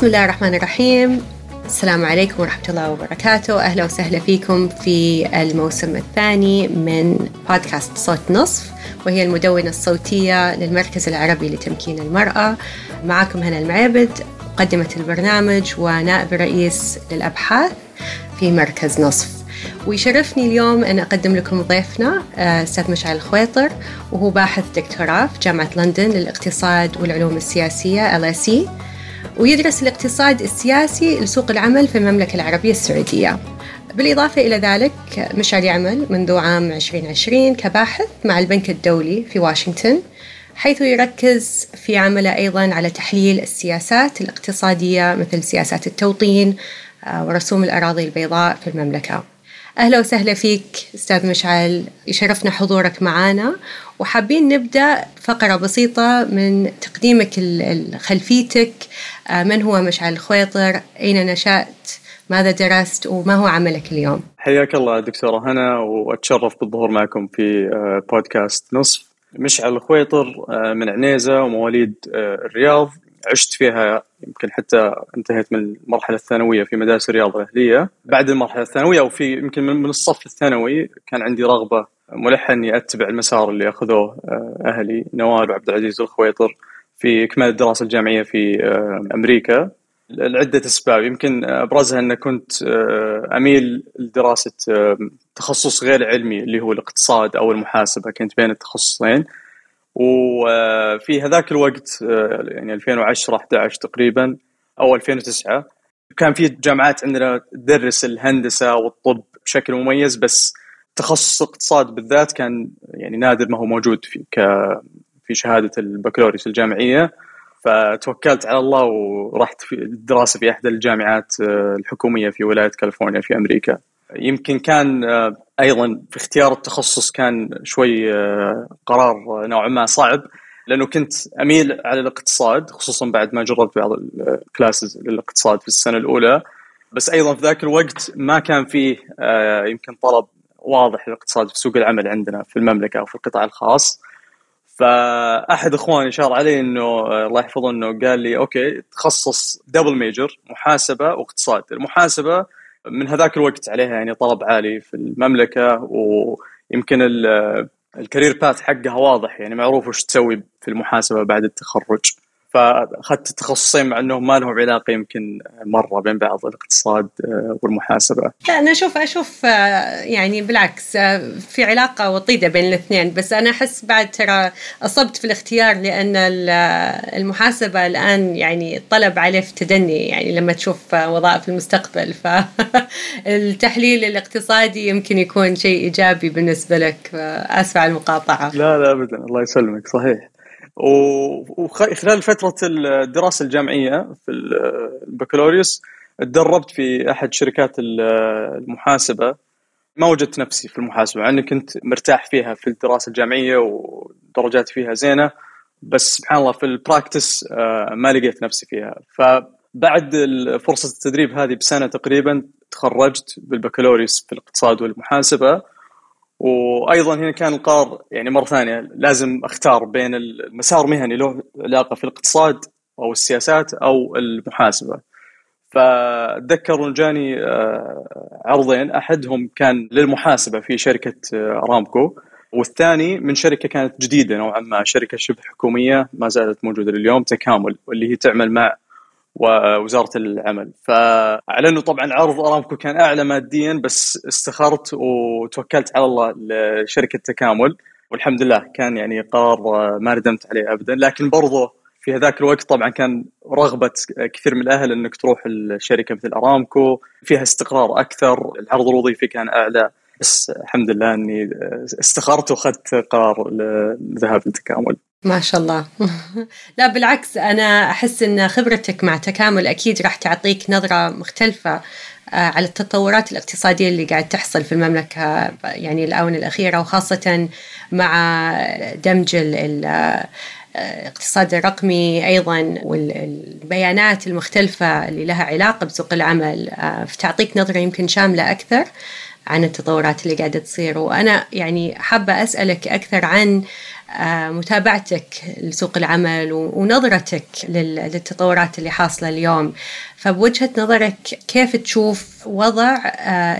بسم الله الرحمن الرحيم. السلام عليكم ورحمة الله وبركاته. أهلا وسهلا فيكم في الموسم الثاني من بودكاست صوت نصف، وهي المدونة الصوتية للمركز العربي لتمكين المرأة. معكم هنا المعابد، مقدمة البرنامج ونائب الرئيس للأبحاث في مركز نصف. ويشرفني اليوم أن أقدم لكم ضيفنا أستاذ مشعل الخويطر، وهو باحث دكتوراه في جامعة لندن للاقتصاد والعلوم السياسية LSE، ويدرس الاقتصاد السياسي لسوق العمل في المملكة العربية السعودية. بالإضافة إلى ذلك، مشعل يعمل منذ عام 2020 كباحث مع البنك الدولي في واشنطن، حيث يركز في عمله أيضاً على تحليل السياسات الاقتصادية مثل سياسات التوطين ورسوم الأراضي البيضاء في المملكة. أهلا وسهلا فيك أستاذ مشعل، يشرفنا حضورك معنا، وحابين نبدأ فقرة بسيطة من تقديمك خلفيتك. من هو مشعل الخويطر؟ أين نشأت؟ ماذا درست؟ وما هو عملك اليوم؟ حياك الله دكتورة هنا، وأتشرف بالظهور معكم في بودكاست نصف. مشعل الخويطر من عنيزة ومواليد الرياض، عشت فيها يمكن حتى انتهيت من المرحلة الثانوية في مدارس الرياض الأهلية. بعد المرحلة الثانوية وفي يمكن من الصف الثانوي كان عندي رغبة ملحة إني أتبع المسار اللي أخذوه أهلي نوال وعبد العزيز الخويطر في إكمال الدراسة الجامعية في أمريكا، لعدة أسباب يمكن أبرزها أن كنت أميل لدراسة تخصص غير علمي اللي هو الاقتصاد أو المحاسبة، كنت بين التخصصين. وفي هذاك الوقت يعني 2010 11 تقريبا او 2009 كان في جامعات عندنا تدرس الهندسه والطب بشكل مميز، بس تخصص الاقتصاد بالذات كان يعني نادر ما هو موجود في شهاده البكالوريوس الجامعيه. فتوكلت على الله ورحت في الدراسه في احدى الجامعات الحكوميه في ولايه كاليفورنيا في امريكا. يمكن كان أيضاً في اختيار التخصص كان شوي قرار نوعاً ما صعب، لأنه كنت أميل على الاقتصاد خصوصاً بعد ما جربت بعض الكلاسز للاقتصاد في السنة الأولى، بس أيضاً في ذاك الوقت ما كان فيه يمكن طلب واضح للاقتصاد في سوق العمل عندنا في المملكة أو في القطاع الخاص. فأحد إخواني إشار علي إنه الله يحفظه، إنه قال لي أوكي تخصص دبل ميجر، محاسبة واقتصاد. المحاسبة من هذاك الوقت عليها يعني طلب عالي في المملكة، ويمكن الكارير باث حقها واضح، يعني معروف وش تسوي في المحاسبة بعد التخرج. فأخذت التخصصين مع أنهم ما لهم علاقة يمكن مرة بين بعض، الاقتصاد والمحاسبة. أنا أشوف يعني بالعكس في علاقة وطيدة بين الاثنين، بس أنا أحس بعد ترى أصبت في الاختيار، لأن المحاسبة الآن يعني طلب عليه في تدني، يعني لما تشوف وظائف المستقبل، فالتحليل الاقتصادي يمكن يكون شيء إيجابي بالنسبة لك. آسف على المقاطعة. لا أبدا، الله يسلمك. صحيح. وخلال فترة الدراسة الجامعية في البكالوريوس تدربت في أحد شركات المحاسبة. ما وجدت نفسي في المحاسبة، يعني كنت مرتاح فيها في الدراسة الجامعية ودرجات فيها زينة، بس سبحان الله في البراكتس ما لقيت نفسي فيها. فبعد فرصة التدريب هذه بسنة تقريبا تخرجت بالبكالوريوس في الاقتصاد والمحاسبة. وأيضاً هنا كان القرار يعني مرة ثانية لازم أختار بين المسار مهني له علاقة في الاقتصاد أو السياسات أو المحاسبة. فأتذكر أن جاني عرضين، أحدهم كان للمحاسبة في شركة أرامكو، والثاني من شركة كانت جديدة نوعاً ما، شركة شبه حكومية ما زالت موجودة لليوم، تكامل، واللي هي تعمل مع ووزارة العمل. فأعلنوا طبعا عرض أرامكو كان أعلى ماديا، بس استخرت وتوكلت على الله لشركة تكامل، والحمد لله كان يعني قرار ما ندمت عليه أبدا. لكن برضو في هذاك الوقت طبعا كان رغبة كثير من الأهل أنك تروح الشركة مثل أرامكو، فيها استقرار أكثر، العرض الوظيفي كان أعلى، بس الحمد لله أني استخرت وخدت قرار الذهاب لتكامل. ما شاء الله. لا بالعكس، أنا أحس أن خبرتك مع تكامل أكيد راح تعطيك نظرة مختلفة على التطورات الاقتصادية اللي قاعد تحصل في المملكة يعني الآونة الأخيرة، وخاصة مع دمج الاقتصاد الرقمي أيضاً والبيانات المختلفة اللي لها علاقة بسوق العمل، فتعطيك نظرة يمكن شاملة أكثر عن التطورات اللي قاعدة تصير. وأنا يعني حابة أسألك أكثر عن متابعتك لسوق العمل ونظرتك للتطورات اللي حاصلة اليوم. فبوجهة نظرك كيف تشوف وضع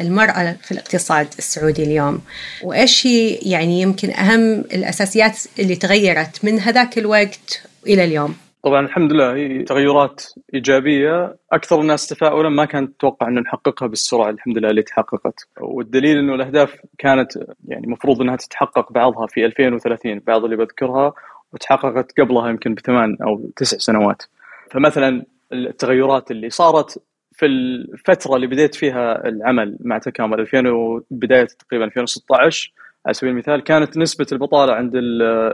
المرأة في الاقتصاد السعودي اليوم، وإيش يعني يمكن أهم الأساسيات اللي تغيرت من هذاك الوقت إلى اليوم؟ طبعا الحمد لله هي تغيرات إيجابية، أكثر الناس تفاؤلا ما كانت تتوقع أن نحققها بالسرعة الحمد لله اللي تحققت. والدليل أنه الأهداف كانت يعني مفروض أنها تتحقق بعضها في 2030، بعض اللي بذكرها، وتحققت قبلها يمكن ب8 أو 9 سنوات. فمثلا التغيرات اللي صارت في الفترة اللي بديت فيها العمل مع تكامل 2000 بداية تقريبا 2016 على سبيل المثال، كانت نسبة البطالة عند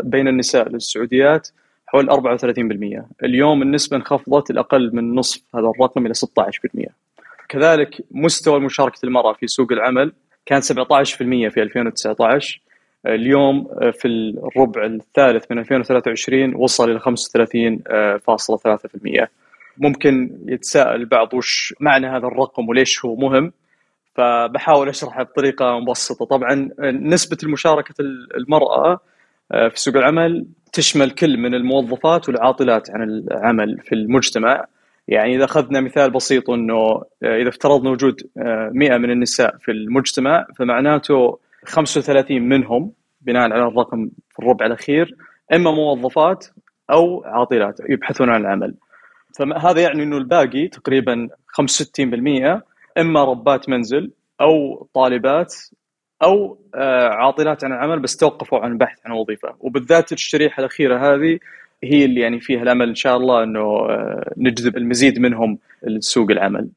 بين النساء للسعوديات حوالي 34%. اليوم النسبة انخفضت الأقل من نصف هذا الرقم إلى 16%. كذلك مستوى مشاركة المرأة في سوق العمل كان 17% في 2019، اليوم في الربع الثالث من 2023 وصل إلى 35.3%. ممكن يتساءل البعض وش معنى هذا الرقم وليش هو مهم، فبحاول أشرحها بطريقة مبسطة. طبعا نسبة المشاركة المرأة في سوق العمل تشمل كل من الموظفات والعاطلات عن العمل في المجتمع. يعني إذا أخذنا مثال بسيط، أنه إذا افترضنا وجود 100 من النساء في المجتمع، فمعناته 35 منهم بناء على الرقم في الربع الأخير إما موظفات أو عاطلات يبحثون عن العمل. فهذا يعني أنه الباقي تقريبا 65% إما ربات منزل أو طالبات أو عاطلات عن العمل بس توقفوا عن البحث عن وظيفة. وبالذات الشريحة الأخيرة هذه هي اللي يعني فيها الأمل إن شاء الله أنه نجذب المزيد منهم لسوق العمل.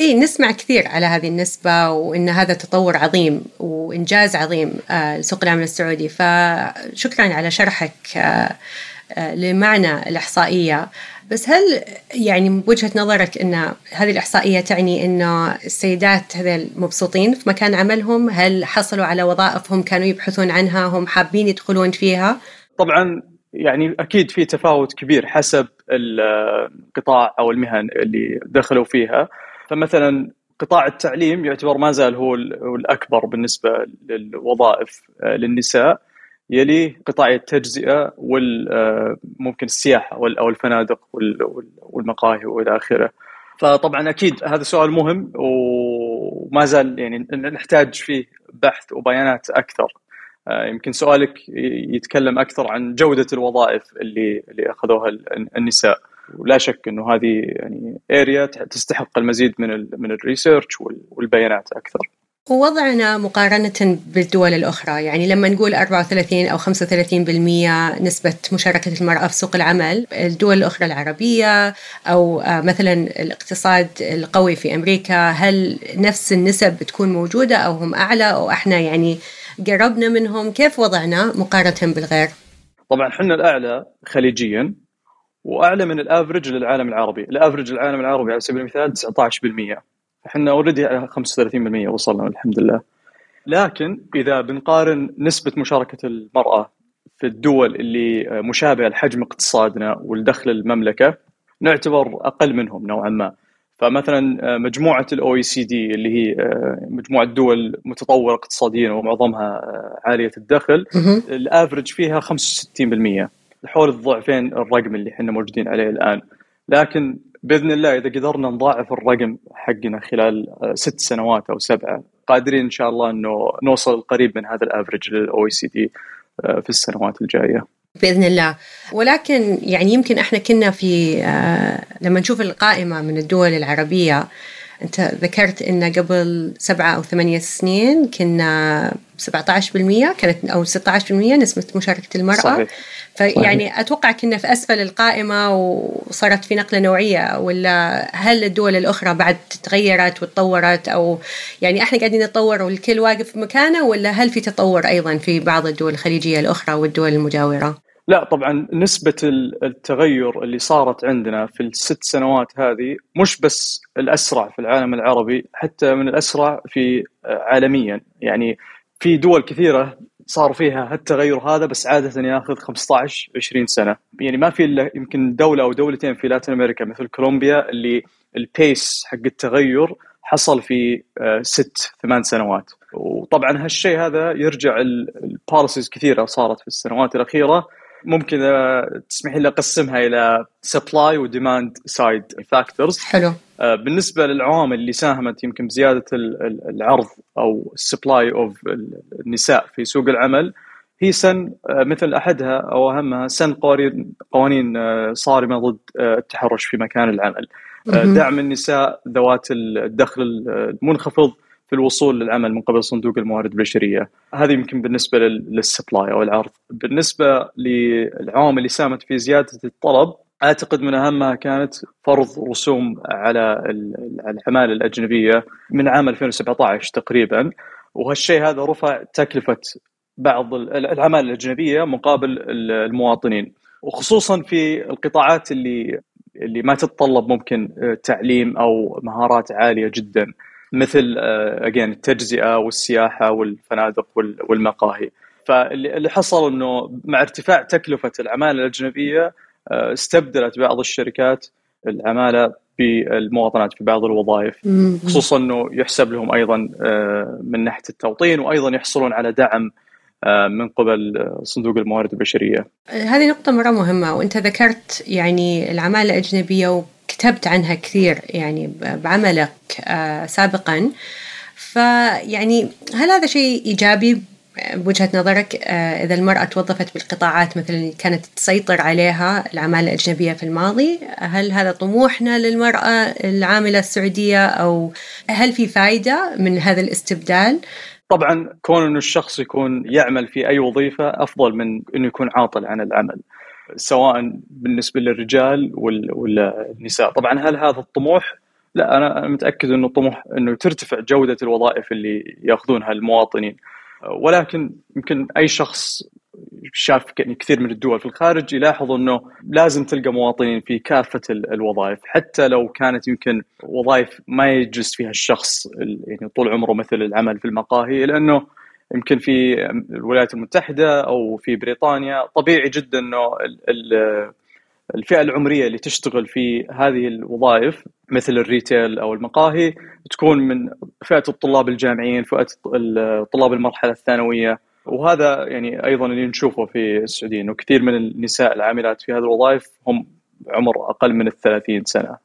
إيه، نسمع كثير على هذه النسبة وإن هذا تطور عظيم وإنجاز عظيم لسوق العمل السعودي. فشكرا على شرحك لمعنى الإحصائية. بس هل يعني بوجهة نظرك أن هذه الإحصائية تعني أنه السيدات هذول مبسوطين في مكان عملهم؟ هل حصلوا على وظائفهم كانوا يبحثون عنها، هم حابين يدخلون فيها؟ طبعا يعني أكيد في تفاوت كبير حسب القطاع أو المهن اللي دخلوا فيها. فمثلا قطاع التعليم يعتبر ما زال هو الأكبر بالنسبة للوظائف للنساء، يلي قطاع التجزئة وممكن السياحة أو الفنادق والمقاهي وإلى آخره. فطبعا أكيد هذا سؤال مهم وما زال يعني نحتاج فيه بحث وبيانات أكثر. يمكن سؤالك يتكلم أكثر عن جودة الوظائف اللي أخذوها النساء، ولا شك أنه هذه يعني area تستحق المزيد من الريسيرش والبيانات أكثر. ووضعنا مقارنة بالدول الأخرى، يعني لما نقول 34 أو 35% نسبة مشاركة المرأة في سوق العمل، الدول الأخرى العربية أو مثلا الاقتصاد القوي في أمريكا، هل نفس النسب بتكون موجودة أو هم أعلى أو إحنا يعني قربنا منهم؟ كيف وضعنا مقارنة بالغير؟ طبعا حنا الأعلى خليجيا، وأعلى من الأفرج للعالم العربي. الأفرج للعالم العربي على سبيل المثال 19%، احنا اوريدي على 35% وصلنا الحمد لله. لكن اذا بنقارن نسبه مشاركه المراه في الدول اللي مشابهه لحجم اقتصادنا والدخل المملكه، نعتبر اقل منهم نوعا ما. فمثلا مجموعه OECD اللي هي مجموعه دول متطوره اقتصاديا ومعظمها عاليه الدخل، الافرج فيها 65%، حول الضعفين الرقم اللي احنا موجودين عليه الان. لكن بإذن الله إذا قدرنا نضاعف الرقم حقنا خلال 6 سنوات أو 7، قادرين إن شاء الله أنه نوصل قريب من هذا الأفرج للOECD في السنوات الجاية بإذن الله. ولكن يعني يمكن إحنا كنا في لما نشوف القائمة من الدول العربية، أنت ذكرت إن قبل 7 أو 8 سنين كنا 17% كانت أو 16% نسبة مشاركة المرأة. صحيح. فيعني أتوقع كنا في أسفل القائمة وصارت في نقلة نوعية، ولا هل الدول الأخرى بعد تغيرت وتطورت، أو يعني إحنا قاعدين نتطور والكل واقف في مكانه، ولا هل في تطور أيضا في بعض الدول الخليجية الأخرى والدول المجاورة؟ لا طبعا نسبة التغير اللي صارت عندنا في ال6 سنوات هذه مش بس الأسرع في العالم العربي، حتى من الأسرع في عالميا. يعني في دول كثيرة صار فيها التغير هذا، بس عادة يأخذ 15-20 سنة. يعني ما في إلا يمكن دولة أو دولتين في لاتين أمريكا مثل كولومبيا اللي البيس حق التغير حصل في 6-8 سنوات. وطبعا هالشيء هذا يرجع البوليسيز كثيرة صارت في السنوات الأخيرة، ممكن تسمحي لي أقسمها إلى supply و demand side factors. حلو. بالنسبة للعوامل اللي ساهمت يمكن بزيادة العرض أو supply of النساء في سوق العمل، هي مثل أحدها أو أهمها قوانين صارمة ضد التحرش في مكان العمل، دعم النساء ذوات الدخل المنخفض في الوصول للعمل من قبل صندوق الموارد البشرية. هذه يمكن بالنسبة للسبلاي أو العرض. بالنسبة للعوامل اللي ساهمت في زيادة الطلب، أعتقد من أهمها كانت فرض رسوم على العمالة الأجنبية من عام 2017 تقريبا، وهالشيء هذا رفع تكلفة بعض العمالة الأجنبية مقابل المواطنين، وخصوصا في القطاعات اللي ما تتطلب ممكن تعليم أو مهارات عالية جدا، مثل التجزئة والسياحة والفنادق والمقاهي. فاللي حصل أنه مع ارتفاع تكلفة العمالة الأجنبية استبدلت بعض الشركات العمالة بالمواطنات في بعض الوظائف، خصوصا أنه يحسب لهم أيضا من ناحية التوطين، وأيضا يحصلون على دعم من قبل صندوق الموارد البشرية. هذه نقطة مرة مهمة، وأنت ذكرت العمالة الأجنبية وكتبت عنها كثير بعملك سابقاً. هل هذا شيء إيجابي بوجهة نظرك إذا المرأة توظفت بالقطاعات مثلاً كانت تسيطر عليها العمالة الأجنبية في الماضي؟ هل هذا طموحنا للمرأة العاملة السعودية، أو هل في فائدة من هذا الاستبدال؟ طبعاً كون أن الشخص يكون يعمل في أي وظيفة أفضل من أنه يكون عاطل عن العمل، سواء بالنسبة للرجال والنساء. طبعاً هل هذا الطموح؟ لا، أنا متأكد أنه الطموح أنه ترتفع جودة الوظائف اللي يأخذونها المواطنين، ولكن يمكن أي شخص شاف كثير من الدول في الخارج يلاحظ أنه لازم تلقى مواطنين في كافة الوظائف، حتى لو كانت يمكن وظائف ما يجلس فيها الشخص طول عمره، مثل العمل في المقاهي، لأنه يمكن في الولايات المتحدة أو في بريطانيا طبيعي جدا أنه الفئة العمرية اللي تشتغل في هذه الوظائف مثل الريتيل أو المقاهي تكون من فئة الطلاب الجامعيين، فئة الطلاب المرحلة الثانوية. وهذا أيضا اللي نشوفه في السعودية، أنه كثير من النساء العاملات في هذه الوظائف هم عمر أقل من 30 سنة،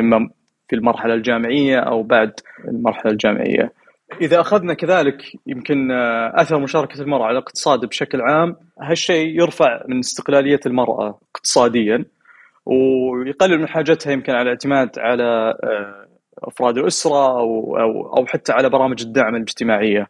إما في المرحلة الجامعية أو بعد المرحلة الجامعية. إذا أخذنا كذلك يمكن أثر مشاركة المرأة على الاقتصاد بشكل عام، هالشيء يرفع من استقلالية المرأة اقتصاديا، ويقلل من حاجتها يمكن على الاعتماد على أفراد الأسرة أو حتى على برامج الدعم الاجتماعية.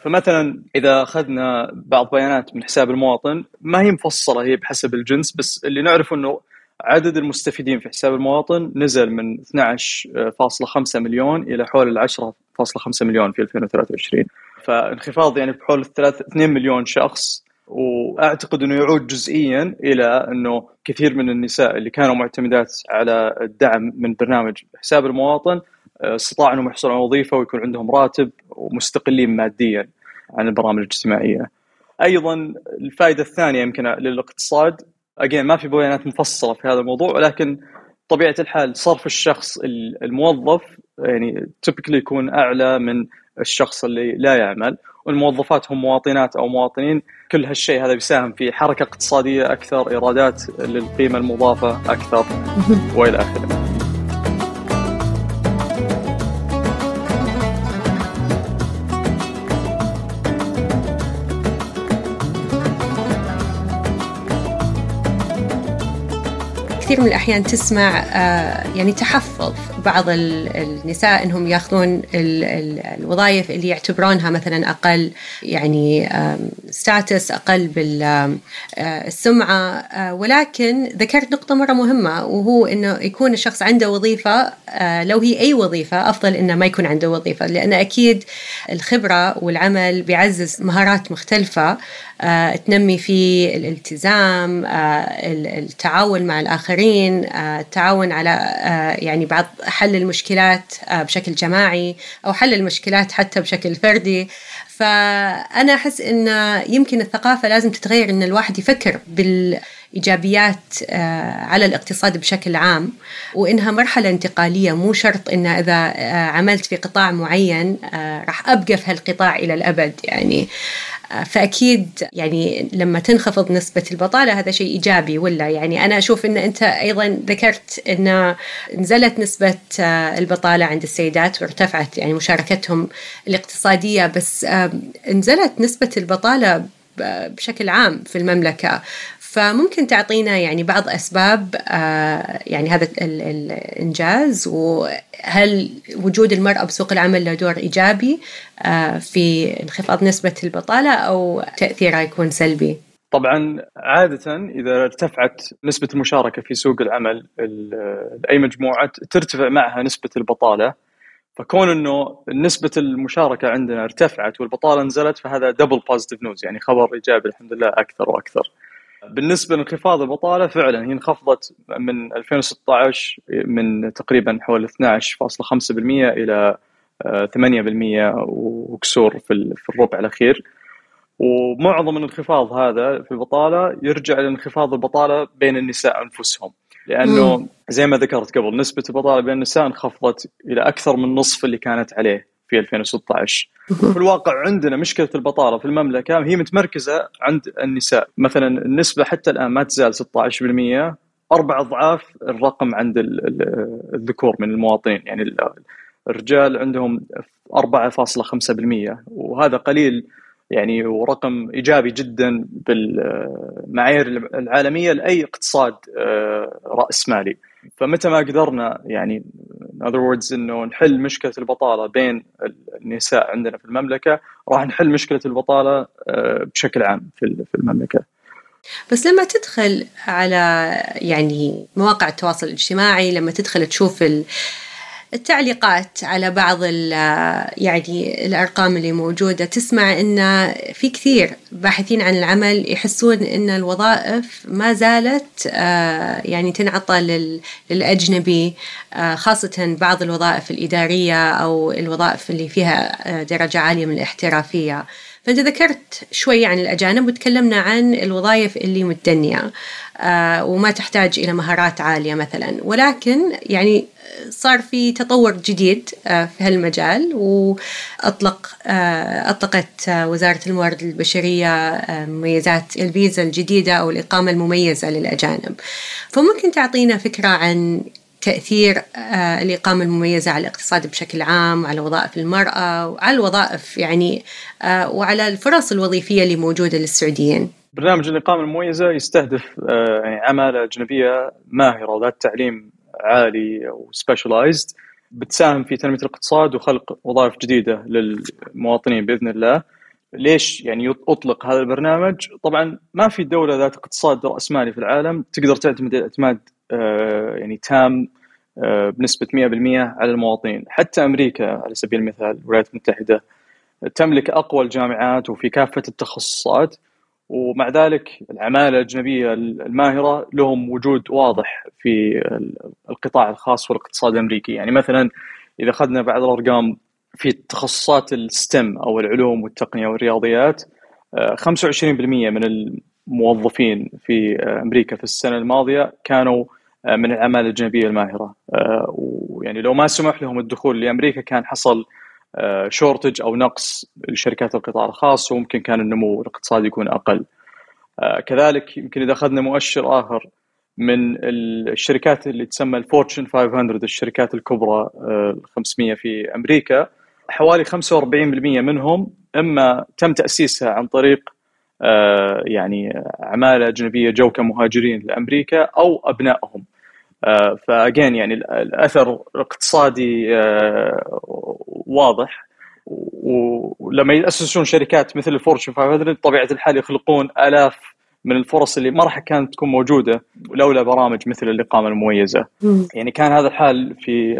فمثلا إذا أخذنا بعض بيانات من حساب المواطن، ما هي مفصلة هي بحسب الجنس، بس اللي نعرفه أنه عدد المستفيدين في حساب المواطن نزل من 12.5 مليون إلى حول 10.5 مليون في 2023، فانخفاض بحول 2 مليون شخص. وأعتقد أنه يعود جزئيا إلى أنه كثير من النساء اللي كانوا معتمدات على الدعم من برنامج حساب المواطن استطاعوا أنهم يحصلوا على وظيفة ويكون عندهم راتب ومستقلين ماديا عن البرامج الاجتماعية. أيضا الفائدة الثانية يمكن للاقتصاد، ما في بيانات مفصلة في هذا الموضوع، ولكن طبيعة الحال صرف الشخص الموظف تبكلي يكون أعلى من الشخص اللي لا يعمل، والموظفات هم مواطنات أو مواطنين. كل هالشيء هذا بيساهم في حركة اقتصادية أكثر، إيرادات للقيمة المضافة أكثر، وإلى آخره. كثير من الأحيان تسمع تحفظ بعض النساء أنهم يأخذون الوظائف اللي يعتبرونها مثلا أقل ستاتس، أقل بالسمعة، ولكن ذكرت نقطة مرة مهمة، وهو أنه يكون الشخص عنده وظيفة، لو هي أي وظيفة أفضل أنه ما يكون عنده وظيفة، لأن أكيد الخبرة والعمل بيعزز مهارات مختلفة تنمي في الالتزام، التعاون مع الآخرين، التعاون على بعض حل المشكلات بشكل جماعي، أو حل المشكلات حتى بشكل فردي. فأنا أحس أن يمكن الثقافة لازم تتغير، أن الواحد يفكر إيجابيات على الاقتصاد بشكل عام، وإنها مرحلة انتقالية. مو شرط إن إذا عملت في قطاع معين راح أبقى في هالقطاع إلى الأبد يعني. فأكيد يعني لما تنخفض نسبة البطالة هذا شيء إيجابي. ولا يعني أنا أشوف إن أنت أيضا ذكرت إن نزلت نسبة البطالة عند السيدات وارتفعت يعني مشاركتهم الاقتصادية، بس نزلت نسبة البطالة بشكل عام في المملكة. فممكن تعطينا يعني بعض أسباب يعني هذا الإنجاز، وهل وجود المرأة بسوق العمل له دور إيجابي في انخفاض نسبة البطالة أو تأثيرها يكون سلبي؟ طبعا عادة إذا ارتفعت نسبة المشاركة في سوق العمل لأي مجموعة ترتفع معها نسبة البطالة، فكون أنه نسبة المشاركة عندنا ارتفعت والبطالة نزلت فهذا دبل بوزيتيف نيوز، يعني خبر إيجابي الحمد لله أكثر وأكثر. بالنسبة لانخفاض البطالة فعلا هي انخفضت من 2016 من تقريبا حوالي 12.5% إلى 8% وكسور في الربع الأخير، ومعظم الانخفاض هذا في البطالة يرجع لانخفاض البطالة بين النساء أنفسهم، لأنه زي ما ذكرت قبل نسبة البطالة بين النساء انخفضت إلى أكثر من نصف اللي كانت عليه في 2016. في الواقع عندنا مشكلة البطالة في المملكة هي متمركزة عند النساء، مثلا النسبة حتى الآن ما تزال 16%، 4 أضعاف الرقم عند الذكور من المواطنين. يعني الرجال عندهم 4.5%، وهذا قليل يعني ورقم إيجابي جدا بالمعايير العالمية لأي اقتصاد رأسمالي. فمتى ما قدرنا يعني in other words إنه نحل مشكلة البطالة بين النساء عندنا في المملكة راح نحل مشكلة البطالة بشكل عام في المملكة. بس لما تدخل على يعني مواقع التواصل الاجتماعي، لما تدخل تشوف التعليقات على بعض يعني الأرقام اللي موجودة، تسمع إن في كثير باحثين عن العمل يحسون إن الوظائف ما زالت يعني تنعطى للأجنبي، خاصة بعض الوظائف الإدارية أو الوظائف اللي فيها درجة عالية من الاحترافية. فأنت ذكرت شوي عن الأجانب وتكلمنا عن الوظائف اللي متدنية وما تحتاج إلى مهارات عالية مثلا، ولكن يعني صار في تطور جديد في هالمجال، وأطلقت وزارة الموارد البشرية مميزات الفيزا الجديدة أو الإقامة المميزة للأجانب. فممكن تعطينا فكرة عن تأثير الإقامة المميزة على الاقتصاد بشكل عام وعلى وظائف المرأة وعلى الوظائف يعني وعلى الفرص الوظيفية اللي موجودة للسعوديين؟ برنامج الإقامة المميزة يستهدف عمالة أجنبية ماهرة وذات تعليم عالي وسبيشالايزد، بتساهم في تنمية الاقتصاد وخلق وظائف جديدة للمواطنين بإذن الله. ليش يعني أطلق هذا البرنامج؟ طبعا ما في دولة ذات اقتصاد رأسمالي في العالم تقدر تعتمد اعتماد يعني تام بنسبة 100% على المواطنين. حتى أمريكا على سبيل المثال، الولايات المتحدة تملك أقوى الجامعات وفي كافة التخصصات، ومع ذلك العمالة الأجنبية الماهرة لهم وجود واضح في القطاع الخاص والاقتصاد الأمريكي. يعني مثلا إذا أخذنا بعض الأرقام في تخصصات الستم أو العلوم والتقنية والرياضيات، 25% من الموظفين في أمريكا في السنة الماضية كانوا من العمالة الأجنبية الماهرة، ويعني لو ما سمح لهم الدخول لأمريكا كان حصل شورتج أو نقص لشركات القطاع الخاص، وممكن كان النمو الاقتصادي يكون أقل. كذلك يمكن إذا أخذنا مؤشر آخر من الشركات اللي تسمى الفورتشن 500، الشركات الكبرى 500 في أمريكا، حوالي 45% منهم إما تم تأسيسها عن طريق يعني عمالة أجنبية جو كمهاجرين لأمريكا أو أبنائهم. فأجين يعني الأثر الاقتصادي واضح، ولما يأسسون شركات مثل الفورتشن 500 بطبيعة الحال يخلقون آلاف من الفرص اللي ما راح كانت تكون موجودة لولا برامج مثل الإقامة المميزة. يعني كان هذا الحال في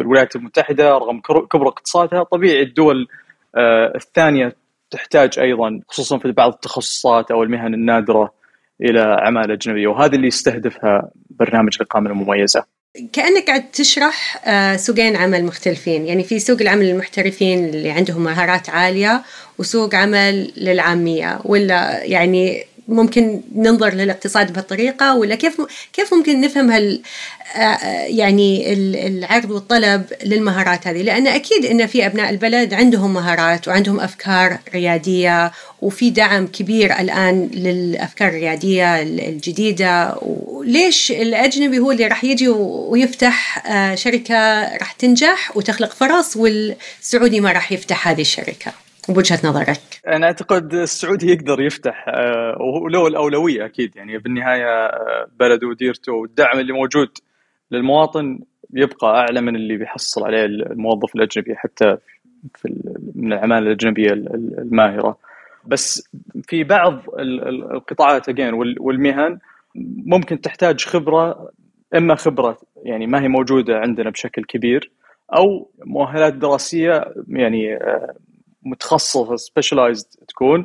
الولايات المتحدة رغم كبر اقتصادها. طبيعي الدول الثانية تحتاج أيضاً خصوصاً في بعض التخصصات أو المهن النادرة إلى عمالة أجنبية، وهذا اللي يستهدفها برنامج الإقامة المميزة. كأنك قاعد تشرح سوقين عمل مختلفين، يعني في سوق العمل المحترفين اللي عندهم مهارات عالية وسوق عمل للعامية، ولا يعني ممكن ننظر للاقتصاد بهالطريقة، ولا كيف ممكن نفهم يعني العرض والطلب للمهارات هذه؟ لأن أكيد إن في أبناء البلد عندهم مهارات وعندهم أفكار ريادية، وفي دعم كبير الآن للأفكار الريادية الجديدة. وليش الأجنبي هو اللي راح يجي ويفتح شركة راح تنجح وتخلق فرص، والسعودي ما راح يفتح هذه الشركة بوجهة نظرك؟ أنا أعتقد السعودي يقدر يفتح، وله الأولوية أكيد، يعني بالنهاية بلده وديرته، والدعم اللي موجود للمواطن يبقى أعلى من اللي بيحصل عليه الموظف الأجنبي حتى من العمالة الأجنبية الماهرة. بس في بعض القطاعات والمهن ممكن تحتاج خبرة، إما خبرة يعني ما هي موجودة عندنا بشكل كبير، أو مؤهلات دراسية يعني متخصصة specialized تكون،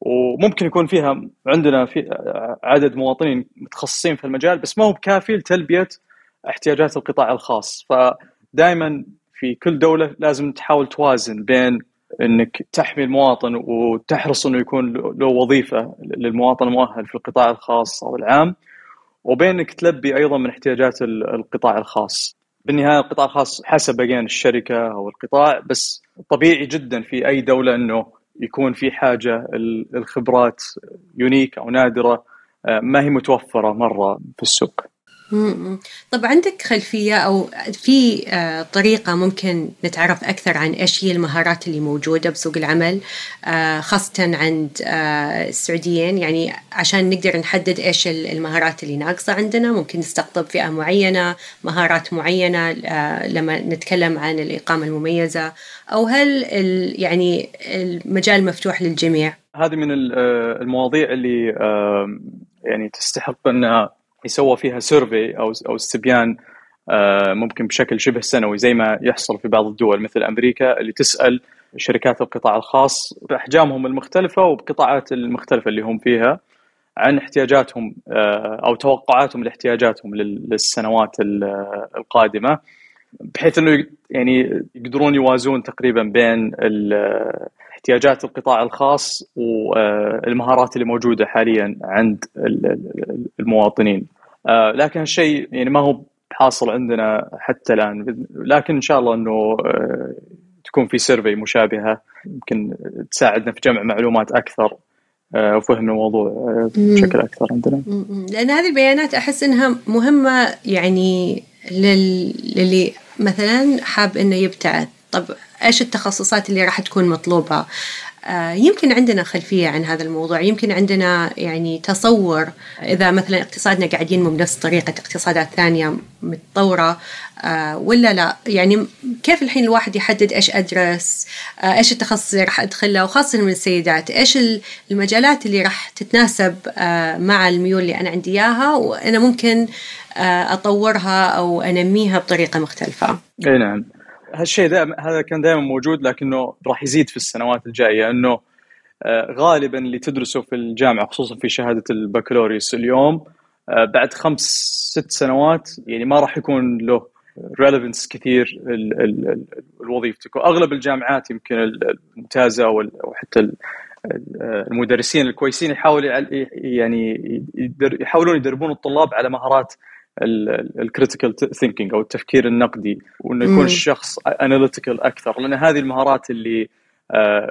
وممكن يكون فيها عندنا في عدد مواطنين متخصصين في المجال، بس ما هو بكافي لتلبية احتياجات القطاع الخاص. فدائما في كل دولة لازم تحاول توازن بين أنك تحمي المواطن وتحرص أنه يكون له وظيفة للمواطن المؤهل في القطاع الخاص أو العام، وبينك تلبي أيضا من احتياجات القطاع الخاص. بالنهاية القطاع الخاص حسب الشركة أو القطاع، بس طبيعي جدا في أي دولة أنه يكون في حاجة الخبرات يونيك أو نادرة ما هي متوفرة مرة في السوق. طب عندك خلفية أو في طريقة ممكن نتعرف أكثر عن إيش هي المهارات اللي موجودة بسوق العمل، خاصة عند السعوديين، يعني عشان نقدر نحدد إيش المهارات اللي ناقصة عندنا؟ ممكن نستقطب فئة معينة، مهارات معينة لما نتكلم عن الإقامة المميزة، أو هل يعني المجال مفتوح للجميع؟ هذه من المواضيع اللي يعني تستحق أنها يسوى فيها سيرفي أو استبيان، ممكن بشكل شبه سنوي زي ما يحصل في بعض الدول مثل أمريكا، اللي تسأل شركات القطاع الخاص بأحجامهم المختلفة وبقطاعات المختلفة اللي هم فيها عن احتياجاتهم أو توقعاتهم لاحتياجاتهم للسنوات القادمة، بحيث أنه يعني يقدرون يوازون تقريبا بين احتياجات القطاع الخاص والمهارات اللي موجودة حاليا عند المواطنين. لكن هالشيء يعني ما هو حاصل عندنا حتى الآن، لكن إن شاء الله أنه تكون في سيرفي مشابهة يمكن تساعدنا في جمع معلومات أكثر وفهم الموضوع بشكل أكثر عندنا، لأن هذه البيانات أحس أنها مهمة يعني للي مثلا حاب أنه يبتعد. طب إيش التخصصات اللي راح تكون مطلوبة؟ يمكن عندنا خلفية عن هذا الموضوع، يمكن عندنا يعني تصور إذا مثلا اقتصادنا قاعد ينمو بنفس طريقة اقتصادات ثانية متطورة ولا لا. يعني كيف الحين الواحد يحدد إيش أدرس، إيش التخصص اللي راح أدخله، وخاصة من السيدات إيش المجالات اللي راح تتناسب مع الميول اللي أنا عندي إياها، وأنا ممكن أطورها أو أنميها بطريقة مختلفة؟ أي نعم، هالشيء هذا كان دائما موجود، لكنه راح يزيد في السنوات الجاية، أنه غالبا اللي تدرسه في الجامعة خصوصا في شهادة البكالوريوس اليوم بعد 5-6 سنوات يعني ما راح يكون له relevance كثير الوظيفتك. أغلب الجامعات يمكن الممتازة وحتى المدرسين الكويسين يحاولون يدربون الطلاب على مهارات الكريتيكال ثينكينج أو التفكير النقدي، وأنه يكون الشخص أناليتيكال أكثر، لأن هذه المهارات اللي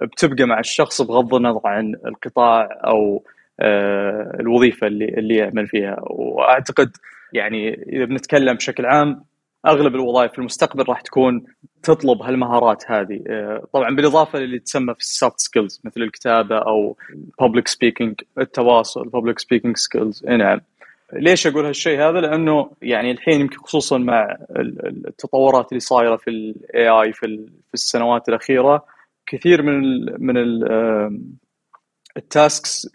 بتبقى مع الشخص بغض النظر عن القطاع أو الوظيفة اللي يعمل فيها. وأعتقد يعني إذا بنتكلم بشكل عام أغلب الوظائف في المستقبل راح تكون تطلب هالمهارات هذه، طبعا بالإضافة للي تسمى في السوفت سكيلز مثل الكتابة أو public speaking، التواصل public speaking skills. نعم، ليش أقول هالشيء هذا؟ لأنه يعني الحين يمكن خصوصا مع التطورات اللي صايرة في ال AI في السنوات الأخيرة، كثير من التاسكس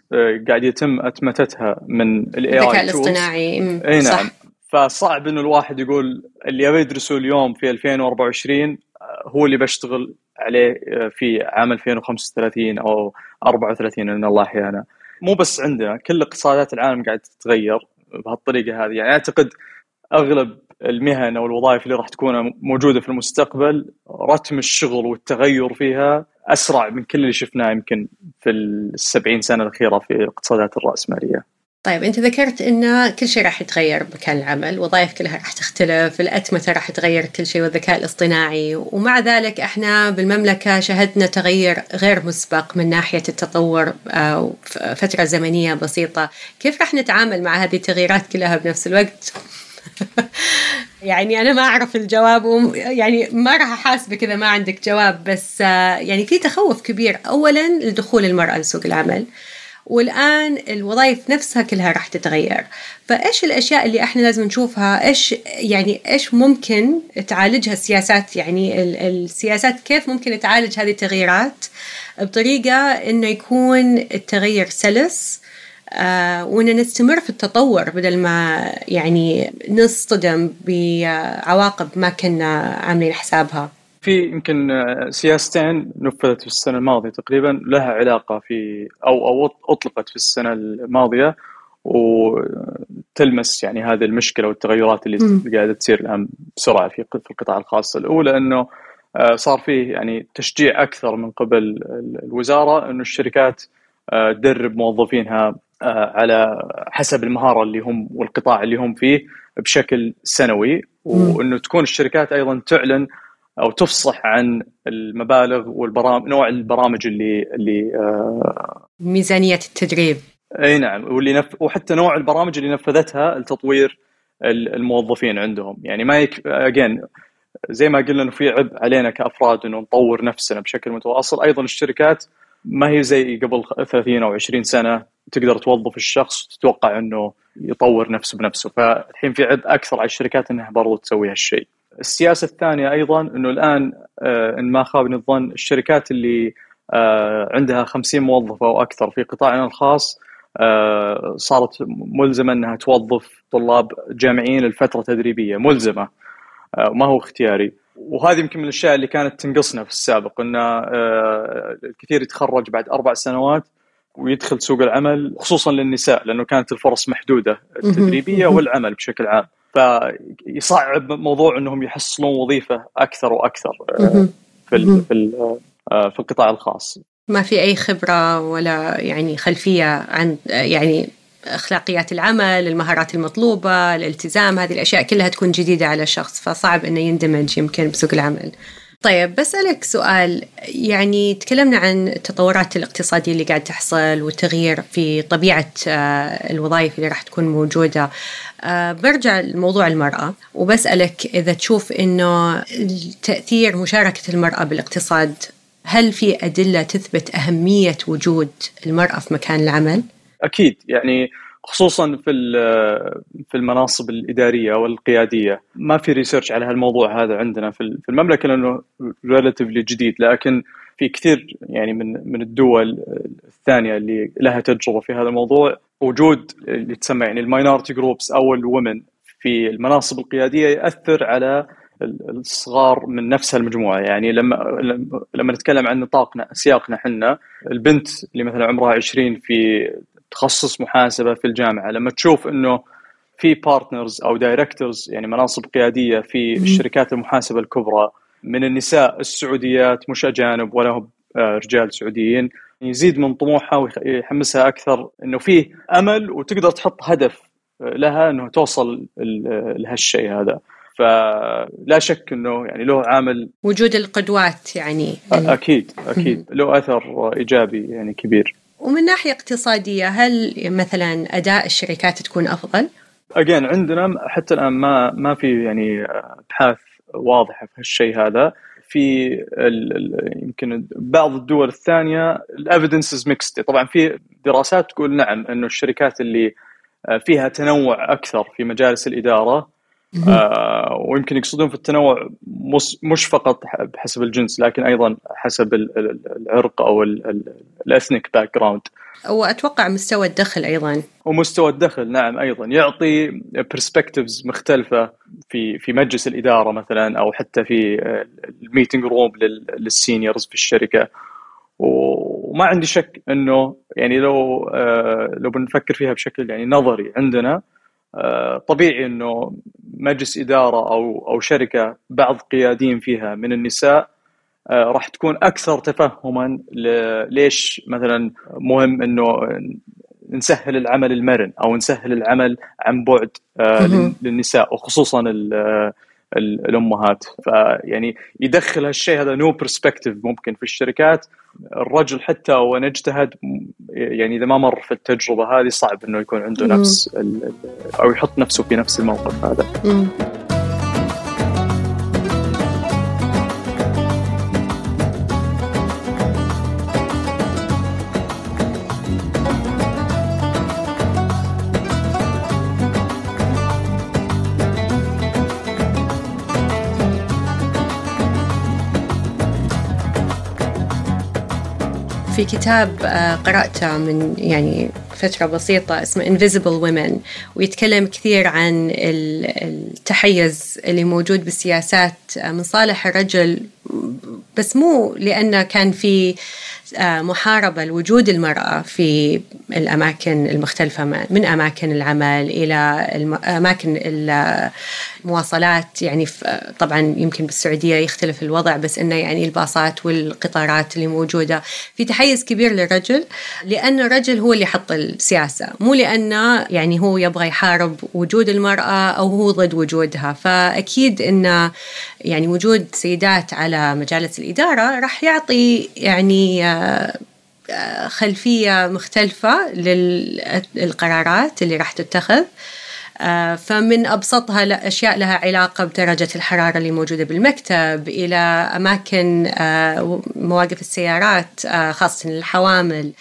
قاعد يتم أتمتتها من ال AI الذكاء الاصطناعي. أي نعم، فصعب إنه الواحد يقول اللي أبي أدرسه اليوم في 2024 هو اللي بشتغل عليه في عام 2035 أو 34، إن الله أحيانا. مو بس عندنا، كل اقتصادات العالم قاعد تتغير بهالطريقة هذه. يعني أعتقد أغلب المهن أو الوظائف اللي راح تكون موجودة في المستقبل رتم الشغل والتغير فيها أسرع من كل اللي شفناه يمكن في 70 سنة الأخيرة في الاقتصادات الرأسمالية. طيب أنت ذكرت أن كل شيء راح يتغير بمكان العمل، وظائف كلها راح تختلف، الأتمتة راح تغير كل شيء، والذكاء الاصطناعي، ومع ذلك إحنا بالمملكة شهدنا تغير غير مسبق من ناحية التطور فترة زمنية بسيطة. كيف راح نتعامل مع هذه التغييرات كلها بنفس الوقت؟ يعني أنا ما أعرف الجواب، يعني ما راح أحاسبك إذا ما عندك جواب، بس يعني في تخوف كبير أولاً لدخول المرأة لسوق العمل، والآن الوظائف نفسها كلها راح تتغير. فإيش الأشياء اللي إحنا لازم نشوفها؟ إيش ممكن تعالجها السياسات؟ يعني السياسات كيف ممكن تعالج هذه التغييرات بطريقة إنه يكون التغير سلس، وإن نستمر في التطور بدل ما يعني نصطدم بعواقب ما كنا عاملين حسابها. في يمكن سياستين نفذت في السنة الماضية تقريبا لها علاقة في أو أطلقت في السنة الماضية وتلمس يعني هذه المشكلة والتغيرات اللي قاعدة تصير الآن بسرعة في القطاع الخاص. الأولى أنه صار فيه يعني تشجيع أكثر من قبل الوزارة أنه الشركات تدرب موظفينها على حسب المهارة اللي هم والقطاع اللي هم فيه بشكل سنوي، وأنه تكون الشركات أيضا تعلن أو تفصح عن المبالغ والبرامج، نوع البرامج اللي ميزانية التدريب، أي نعم، وحتى نوع البرامج اللي نفذتها لتطوير الموظفين عندهم. يعني ما زي ما قلنا إنه في عبء علينا كأفراد إنه نطور نفسنا بشكل متواصل، أيضا الشركات ما هي زي قبل 30 أو 20 سنة تقدر توظف الشخص تتوقع إنه يطور نفسه بنفسه، فالحين في عبء أكثر على الشركات إنها برضو تسوي هالشيء. السياسة الثانية أيضاً أنه الآن إن ما خابني الظن الشركات اللي عندها 50 موظف أو أكثر في قطاعنا الخاص صارت ملزمة أنها توظف طلاب جامعيين لفترة تدريبية ملزمة، ما هو اختياري. وهذه يمكن من الأشياء اللي كانت تنقصنا في السابق، أن الكثير يتخرج بعد 4 سنوات ويدخل سوق العمل، خصوصاً للنساء لأنه كانت الفرص محدودة التدريبية والعمل بشكل عام، فيصعب موضوع أنهم يحصلون وظيفة أكثر وأكثر في القطاع الخاص. ما في أي خبرة ولا يعني خلفية عن يعني أخلاقيات العمل، المهارات المطلوبة، الالتزام، هذه الأشياء كلها تكون جديدة على الشخص، فصعب أنه يندمج يمكن بسوق العمل. طيب بسألك سؤال، يعني تكلمنا عن التطورات الاقتصادية اللي قاعد تحصل والتغيير في طبيعة الوظائف اللي راح تكون موجودة، برجع لموضوع المرأة وبسألك إذا تشوف إنه تأثير مشاركة المرأة بالاقتصاد، هل في أدلة تثبت أهمية وجود المرأة في مكان العمل؟ أكيد، يعني خصوصا في المناصب الإدارية والقيادية. ما في ريسيرش على هالموضوع هذا عندنا في المملكة لأنه ريلاتيفلي جديد، لكن في كثير يعني من الدول الثانية اللي لها تجربة في هذا الموضوع وجود اللي تسمى يعني الماينورتي جروبس أو الومن في المناصب القيادية يأثر على الصغار من نفس المجموعة. يعني لما نتكلم عن نطاقنا سياقنا حنا، البنت اللي مثلا عمرها 20 في تخصص محاسبة في الجامعة، لما تشوف إنه في بارتنرز أو دايركتورز يعني مناصب قيادية في الشركات المحاسبة الكبرى من النساء السعوديات مش أجانب ولا هم رجال سعوديين، يزيد من طموحها ويحمسها أكثر إنه فيه أمل وتقدر تحط هدف لها إنه توصل لهالشيء هذا. فلا شك إنه يعني له عامل وجود القدوات، يعني أكيد له أثر إيجابي يعني كبير. ومن ناحية اقتصادية، هل مثلا أداء الشركات تكون أفضل؟ عندنا حتى الآن ما في يعني أبحاث واضحة في هالشيء هذا. في يمكن بعض الدول الثانية الأفيدنس is mixed، طبعا في دراسات تقول نعم إنه الشركات اللي فيها تنوع أكثر في مجالس الإدارة ويمكن يقصدون في التنوع مش فقط حسب الجنس لكن أيضا حسب العرق أو الأثنيك باك جراوند، وأتوقع مستوى الدخل أيضا نعم أيضا يعطي برسبكتيفز مختلفة في مجلس الإدارة مثلا أو حتى في الميتنج روم للسينيورز في الشركة. وما عندي شك أنه يعني لو بنفكر فيها بشكل يعني نظري عندنا طبيعي انه مجلس اداره او شركه بعض قيادين فيها من النساء راح تكون اكثر تفهما ليش مثلا مهم انه نسهل العمل المرن او نسهل العمل عن بعد للنساء وخصوصا الامهات. فيعني يدخل هالشيء هذا نو برسبكتيف ممكن في الشركات. الرجل حتى ونجتهد يعني اذا ما مر في التجربه هذه صعب انه يكون عنده نفس او يحط نفسه في نفس الموقف هذا. في كتاب قرأته من يعني فترة بسيطة اسمه Invisible Women، ويتكلم كثير عن التحيز اللي موجود بالسياسات من صالح الرجل، بس مو لأنه كان في محاربة لوجود المرأة في الأماكن المختلفة، من أماكن العمل إلى أماكن المواصلات. يعني طبعا يمكن بالسعودية يختلف الوضع، بس إنه يعني الباصات والقطارات اللي موجودة في تحيز كبير للرجل، لأن الرجل هو اللي حط السياسة، مو لأنه يعني هو يبغى يحارب وجود المرأة أو هو ضد وجودها. فأكيد إنه يعني وجود سيدات على مجالس الإدارة راح يعطي يعني خلفية مختلفة للقرارات اللي راح تتخذ. فمن أبسطها الأشياء لها علاقة بدرجة الحرارة اللي موجودة بالمكتب، إلى أماكن مواقف السيارات خاصة للحوامل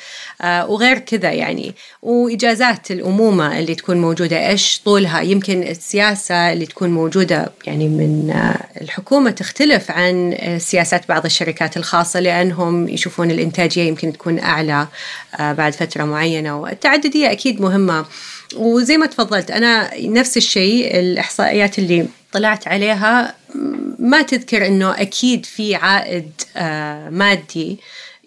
وغير كذا يعني، وإجازات الأمومة اللي تكون موجودة إيش طولها. يمكن السياسة اللي تكون موجودة يعني من الحكومة تختلف عن سياسات بعض الشركات الخاصة، لأنهم يشوفون الإنتاجية يمكن تكون أعلى بعد فترة معينة. والتعددية أكيد مهمة، وزي ما تفضلت أنا نفس الشيء الإحصائيات اللي طلعت عليها ما تذكر أنه أكيد في عائد مادي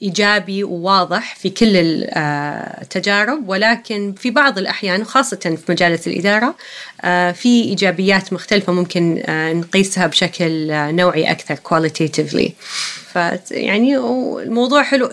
إيجابي وواضح في كل التجارب، ولكن في بعض الأحيان وخاصة في مجالس الإدارة في إيجابيات مختلفة ممكن نقيسها بشكل نوعي أكثر qualitatively. فيعني الموضوع حلو،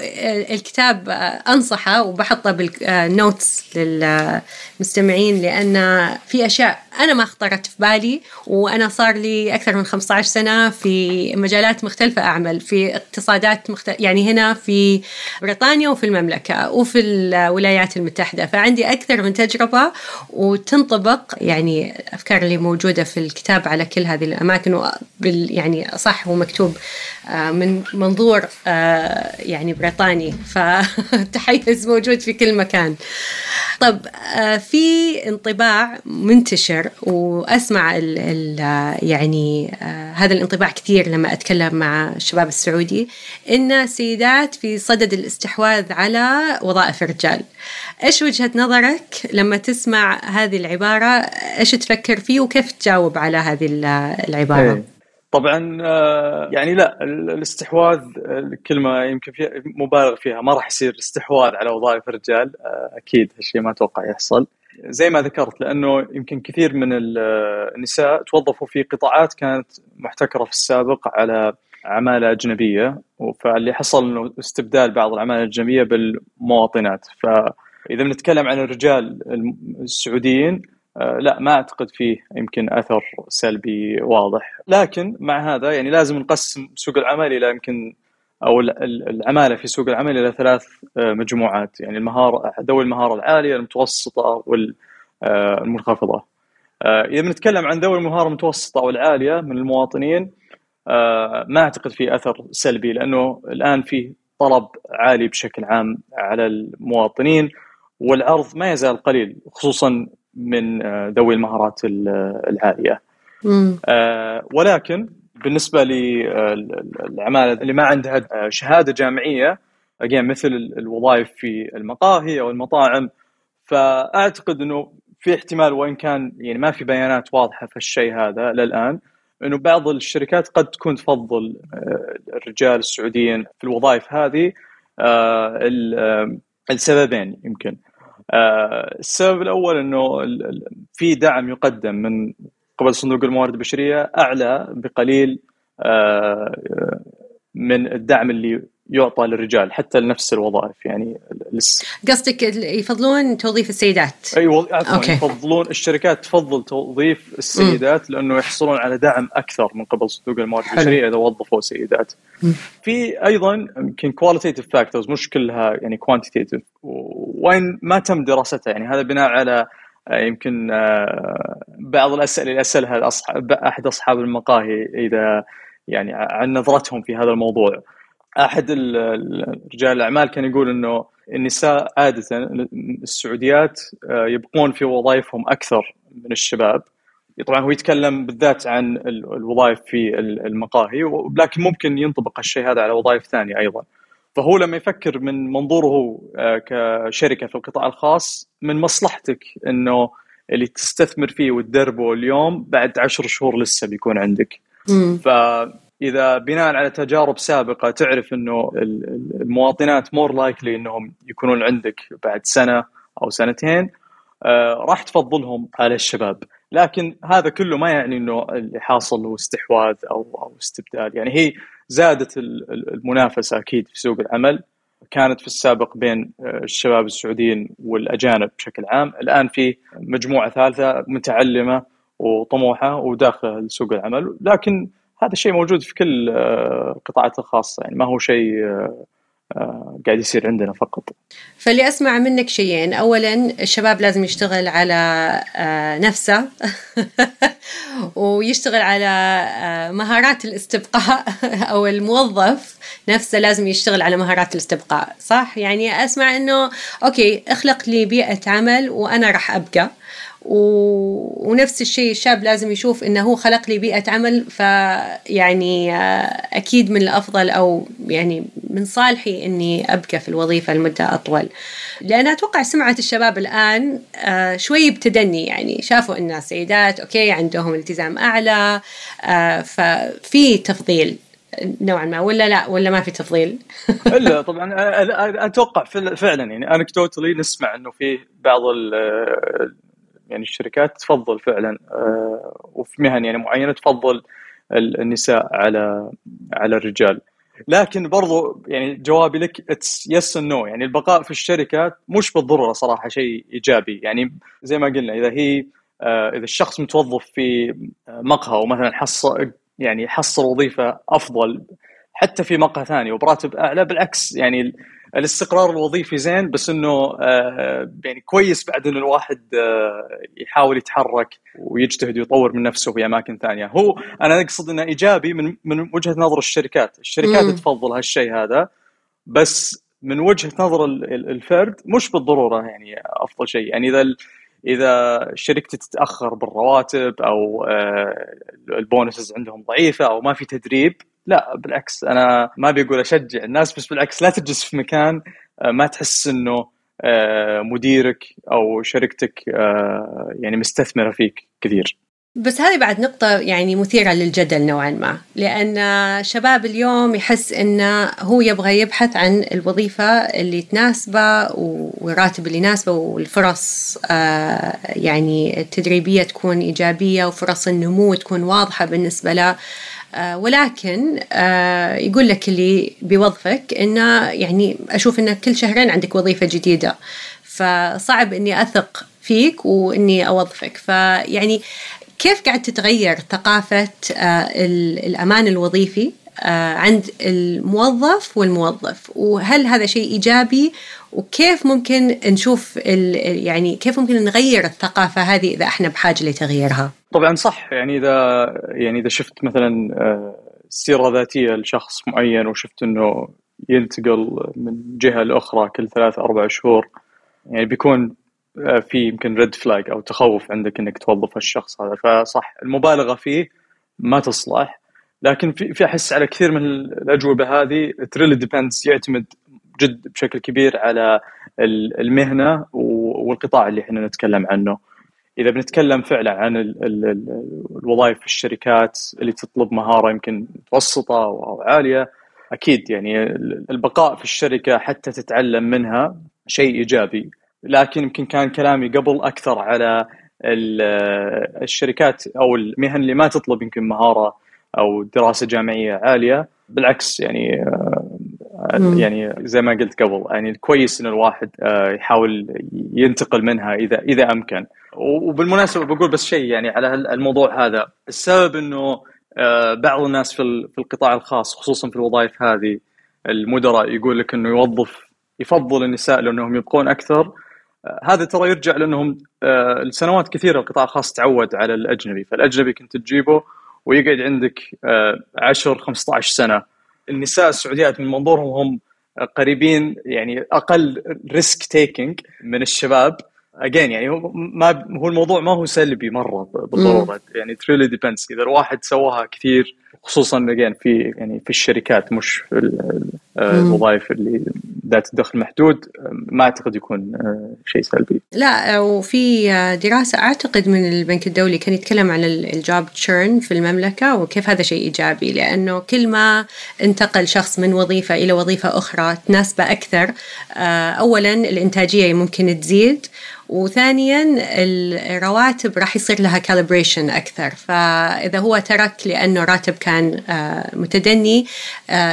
الكتاب أنصحه وبحطه بالنوتس للمستمعين، لأن في أشياء أنا ما خطرت في بالي، وأنا صار لي أكثر من 15 سنة في مجالات مختلفة أعمل في اقتصادات مختلفة، يعني هنا في بريطانيا وفي المملكة وفي الولايات المتحدة، فعندي أكثر من تجربة وتنطبق يعني الأفكار اللي موجودة في الكتاب على كل هذه الأماكن. يعني صح هو مكتوب من منظور يعني بريطاني، فالتحيز موجود في كل مكان. طب في انطباع منتشر وأسمع يعني هذا الانطباع كثير لما أتكلم مع الشباب السعودي، إن السيدات في صدد الاستحواذ على وظائف الرجال. إيش وجهة نظرك لما تسمع هذه العبارة؟ إيش تفكر فيه وكيف تجاوب على هذه العبارة؟ طبعا يعني لا، الاستحواذ الكلمة يمكن فيها مبالغ فيها، ما راح يصير استحواذ على وظائف الرجال أكيد، هالشيء ما أتوقع يحصل زي ما ذكرت، لأنه يمكن كثير من النساء توظفوا في قطاعات كانت محتكرة في السابق على عمالة أجنبية، فاللي حصل إنه استبدال بعض العمالة الأجنبية بالمواطنات. فإذا بنتكلم عن الرجال السعوديين لا، ما أعتقد فيه يمكن أثر سلبي واضح، لكن مع هذا يعني لازم نقسم سوق العمل إلى يمكن أو العمالة في سوق العمل إلى ثلاث مجموعات، يعني المهارة ذوي المهارة العالية المتوسطة والمنخفضة. إذا بنتكلم عن ذوي المهارة المتوسطة والعالية من المواطنين ما أعتقد فيه أثر سلبي، لأنه الآن فيه طلب عالي بشكل عام على المواطنين والعرض ما يزال قليل خصوصاً من ذوي المهارات العالية. ولكن بالنسبة للعمالة اللي ما عندها شهادة جامعية مثل الوظائف في المقاهي أو المطاعم، فأعتقد أنه في احتمال، وإن كان يعني ما في بيانات واضحة في الشيء هذا للآن، أنه بعض الشركات قد تكون تفضل الرجال السعوديين في الوظائف هذه السببين يمكن. السبب الأول أنه في دعم يقدم من قبل صندوق الموارد البشرية أعلى بقليل من الدعم اللي يعطى للرجال حتى لنفس الوظائف. يعني قصدك يفضلون توظيف السيدات؟ أيوة يفضلون الشركات تفضل توظيف السيدات لأنه يحصلون على دعم أكثر من قبل صندوق الموارد البشرية إذا وظفوا سيدات. في أيضا يمكن qualitative factors مش كلها يعني quantitative وين ما تم دراستها. يعني هذا بناء على يمكن بعض الأسئلة اللي أسألها أحد أصحاب المقاهي إذا يعني عن نظرتهم في هذا الموضوع. أحد رجال الأعمال كان يقول إنه النساء عادة السعوديات يبقون في وظائفهم أكثر من الشباب. طبعا هو يتكلم بالذات عن الوظائف في المقاهي، ولكن ممكن ينطبق الشيء هذا على وظائف ثانية أيضا. فهو لما يفكر من منظوره كشركة في القطاع الخاص، من مصلحتك إنه اللي تستثمر فيه وتدربه اليوم بعد 10 شهور لسه بيكون عندك. فإذا بناء على تجارب سابقة تعرف إنه المواطنات more likely إنهم يكونون عندك بعد سنة أو سنتين، راح تفضلهم على الشباب. لكن هذا كله ما يعني إنه اللي حاصل هو استحواذ أو استبدال. يعني هي زادت المنافسة أكيد في سوق العمل، كانت في السابق بين الشباب السعوديين والأجانب بشكل عام، الآن في مجموعة ثالثة متعلمة وطموحة وداخل سوق العمل. لكن هذا الشيء موجود في كل القطاعات الخاصة، يعني ما هو شيء قاعد يصير عندنا فقط. فاللي أسمع منك شيئين: أولاً الشباب لازم يشتغل على نفسه ويشتغل على مهارات الاستبقاء، أو الموظف نفسه لازم يشتغل على مهارات الاستبقاء، صح؟ يعني أسمع إنه أوكي اخلق لي بيئة عمل وأنا راح أبقى، ونفس الشيء الشاب لازم يشوف إنه هو خلق لي بيئة عمل، فيعني أكيد من الأفضل أو يعني من صالحي إني أبقى في الوظيفة لمدة أطول. لأن أتوقع سمعة الشباب الآن شوي بتدني، يعني شافوا إن السيدات أوكي عندهم التزام أعلى، ففي تفضيل نوعا ما، ولا لا، ولا ما في تفضيل؟ إلا طبعا أتوقع فعلا يعني أنكدوتلي نسمع إنه في بعض يعني الشركات تفضل فعلا، وفي مهن يعني معينة تفضل النساء على الرجال. لكن برضو يعني جوابي لك it's yes and no. يعني البقاء في الشركات مش بالضرورة صراحة شيء إيجابي. يعني زي ما قلنا، إذا الشخص متوظف في مقهى ومثلا حصل وظيفة أفضل حتى في مقهى ثاني وبراتب أعلى، بالعكس يعني الاستقرار الوظيفي زين، بس إنه يعني كويس بعد إن الواحد يحاول يتحرك ويجتهد ويطور من نفسه في أماكن ثانية. هو أنا أقصد إنه إيجابي من وجهة نظر الشركات تفضل هالشيء هذا، بس من وجهة نظر الفرد مش بالضرورة يعني أفضل شيء. يعني إذا شركتي تتأخر بالرواتب أو البونسز عندهم ضعيفة أو ما في تدريب، لا بالعكس، أنا ما بيقول أشجع الناس، بس بالعكس لا تجلس في مكان ما تحس إنه مديرك أو شركتك يعني مستثمرة فيك كثير. بس هذه بعد نقطة يعني مثيرة للجدل نوعا ما، لأن شباب اليوم يحس إنه هو يبغى يبحث عن الوظيفة اللي تناسبه والراتب اللي يناسبه، والفرص يعني التدريبية تكون إيجابية وفرص النمو تكون واضحة بالنسبة له. ولكن يقول لك اللي بيوظفك إنه يعني أشوف إنه كل شهرين عندك وظيفة جديدة، فصعب إني أثق فيك وإني أوظفك. فيعني كيف قاعد تتغير ثقافة الأمان الوظيفي عند الموظف والموظف؟ وهل هذا شيء إيجابي؟ وكيف ممكن نشوف يعني كيف ممكن نغير الثقافة هذه إذا إحنا بحاجة لتغييرها؟ طبعاً صح. يعني إذا شفت مثلاً سيرة ذاتية لشخص معين وشفت إنه ينتقل من جهة لأخرى كل 3-4 شهور، يعني بيكون في يمكن ريد فلاج أو تخوف عندك إنك توظف الشخص هذا. فصح المبالغة فيه ما تصلح، لكن في أحس على كثير من الأجوبة هذه تريلي ديبندز، يعتمد جد بشكل كبير على المهنة والقطاع اللي إحنا نتكلم عنه. إذا بنتكلم فعلا عن الوظائف في الشركات اللي تطلب مهارة يمكن متوسطة أو عالية، أكيد يعني البقاء في الشركة حتى تتعلم منها شيء إيجابي. لكن يمكن كان كلامي قبل أكثر على الشركات أو المهن اللي ما تطلب يمكن مهارة أو دراسة جامعية عالية. بالعكس يعني زي ما قلت قبل، يعني الكويس إن الواحد يحاول ينتقل منها إذا أمكن. وبالمناسبة بقول بس شيء يعني على الموضوع هذا، السبب إنه بعض الناس في القطاع الخاص خصوصا في الوظائف هذه المدراء يقول لك إنه يفضل النساء لأنهم يبقون أكثر. هذا ترى يرجع لأنهم لسنوات كثيرة القطاع الخاص تعود على الأجنبي، فالأجنبي كنت تجيبه ويقعد عندك 10-15 سنة. النساء السعوديات من منظورهم هم قريبين يعني أقل ريسك تيكينج من الشباب. أجين يعني هو الموضوع ما هو سلبي مرة بالضرورة، يعني تريلي ديبنس إذا الواحد سواها كثير، خصوصا أجين في الشركات مش في الوظائف اللي ذات الدخل محدود، ما أعتقد يكون شيء سلبي. لا، وفي دراسة أعتقد من البنك الدولي كان يتكلم عن الجوب تشيرن في المملكة وكيف هذا شيء إيجابي، لأنه كل ما انتقل شخص من وظيفة إلى وظيفة أخرى تناسبه أكثر، أولا الإنتاجية ممكن تزيد، وثانياً الرواتب راح يصير لها كاليبريشن أكثر. فإذا هو ترك لأنه راتب كان متدني،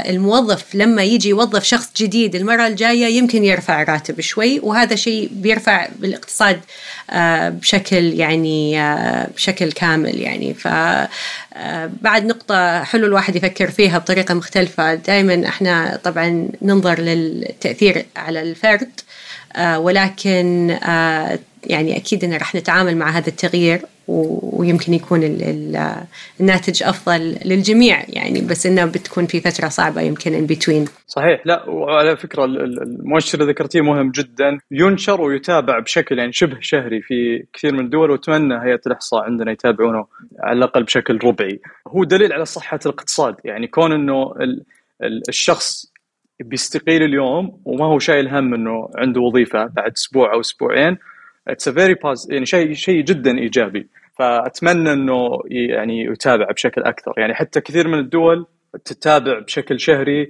الموظف لما يجي يوظف شخص جديد المرة الجاية يمكن يرفع راتب شوي، وهذا شيء بيرفع بالاقتصاد بشكل كامل يعني. بعد نقطة حلو الواحد يفكر فيها بطريقة مختلفة. دائماً احنا طبعاً ننظر للتأثير على الفرد، ولكن يعني أكيد أننا رح نتعامل مع هذا التغيير، ويمكن يكون الناتج أفضل للجميع يعني، بس إنه بتكون في فترة صعبة يمكن إن بتوين. صحيح. لا، وعلى فكرة المؤشر اللي ذكرتيه مهم جدا، ينشر ويتابع بشكل يعني شبه شهري في كثير من الدول، وأتمنى هيئة الإحصاء عندنا يتابعونه على الأقل بشكل ربعي. هو دليل على صحة الاقتصاد، يعني كون إنه الشخص بيستقيل اليوم وما هو شايل هم إنه عنده وظيفة بعد أسبوع أو أسبوعين، يعني شيء جدا إيجابي. فأتمنى إنه يعني يتابع بشكل أكثر، يعني حتى كثير من الدول تتابع بشكل شهري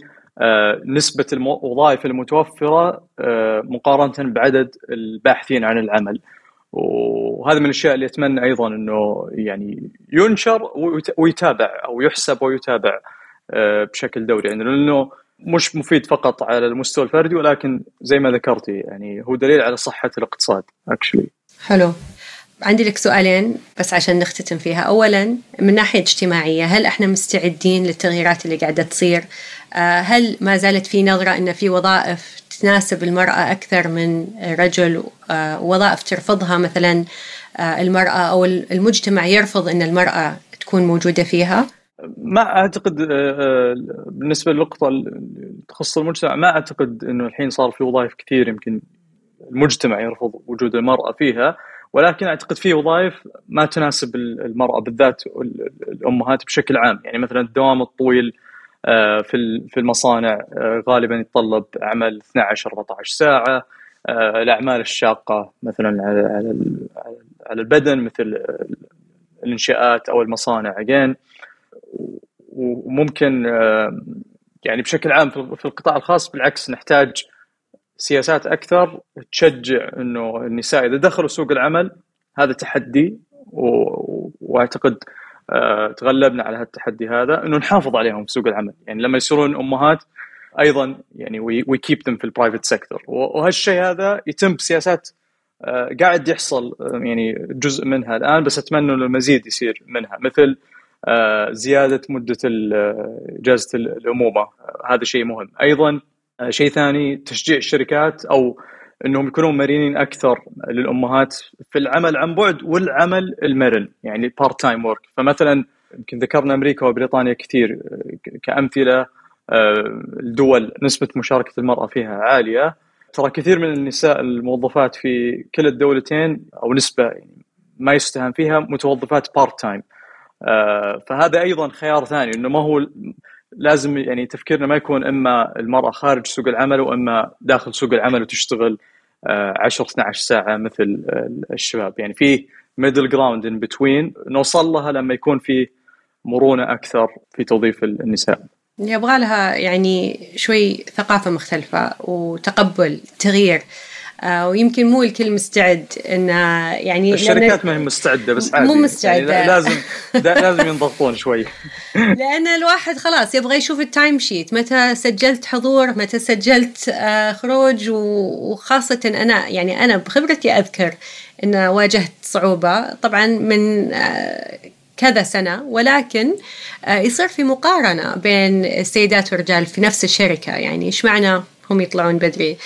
نسبة الوظائف المتوفرة مقارنة بعدد الباحثين عن العمل، وهذا من الأشياء اللي أتمنى أيضا إنه يعني ينشر ويتابع أو يحسب ويتابع بشكل دوري، يعني لأنه مش مفيد فقط على المستوى الفردي، ولكن زي ما ذكرتي يعني هو دليل على صحة الاقتصاد actually. حلو. عندي لك سؤالين بس عشان نختتم فيها. أولاً من ناحية اجتماعية، هل احنا مستعدين للتغييرات اللي قاعدة تصير؟ هل ما زالت في نظرة إن في وظائف تناسب المرأة أكثر من الرجل، ووظائف ترفضها مثلاً المرأة، أو المجتمع يرفض إن المرأة تكون موجودة فيها؟ ما أعتقد بالنسبة للنقطة اللي تخص المجتمع، ما أعتقد إنه الحين صار في وظائف كثير يمكن المجتمع يرفض وجود المرأة فيها، ولكن أعتقد في وظائف ما تناسب المرأة بالذات الأمهات بشكل عام، يعني مثلا الدوام الطويل في المصانع غالبا يتطلب عمل 12-14 ساعة، الأعمال الشاقة مثلا على البدن مثل الإنشاءات أو المصانع again. وممكن يعني بشكل عام في القطاع الخاص بالعكس نحتاج سياسات أكثر تشجع إنه النساء إذا دخلوا سوق العمل. هذا تحدي، وأعتقد تغلبنا على هالتحدي هذا إنه نحافظ عليهم في سوق العمل، يعني لما يصيرون أمهات أيضا يعني we keep them في البرايفت سيكتور، وهالشيء هذا يتم بسياسات قاعد يحصل يعني جزء منها الآن، بس أتمنى إنه المزيد يصير منها، مثل زيادة مدة إجازة الأمومة. هذا شيء مهم أيضا. شيء ثاني تشجيع الشركات أو أنهم يكونوا مرنين أكثر للأمهات في العمل عن بعد والعمل المرن، يعني part time work. فمثلا يمكن ذكرنا أمريكا وبريطانيا كثير كأمثلة الدول نسبة مشاركة المرأة فيها عالية، ترى كثير من النساء الموظفات في كل الدولتين أو نسبة ما يستهان فيها متوظفات part time، فهذا أيضا خيار ثاني، إنه ما هو لازم يعني تفكيرنا ما يكون إما المرأة خارج سوق العمل وإما داخل سوق العمل وتشتغل 10-12 ساعة مثل الشباب، يعني في middle ground in between نوصل لها لما يكون في مرونة أكثر في توظيف النساء. يبغى لها يعني شوي ثقافة مختلفة وتقبل تغيير. ويمكن مو الكل مستعد إنه يعني الشركات ما هي مستعدة، بس عادي مو مستعدة يعني لازم ينضغطون شوي لأن الواحد خلاص يبغى يشوف التايم شيت، متى سجلت حضور، متى سجلت خروج. وخاصة أنا يعني أنا بخبرتي أذكر إن واجهت صعوبة طبعا من كذا سنة، ولكن يصير في مقارنة بين السيدات والرجال في نفس الشركة، يعني إيش معنى هم يطلعون بدري؟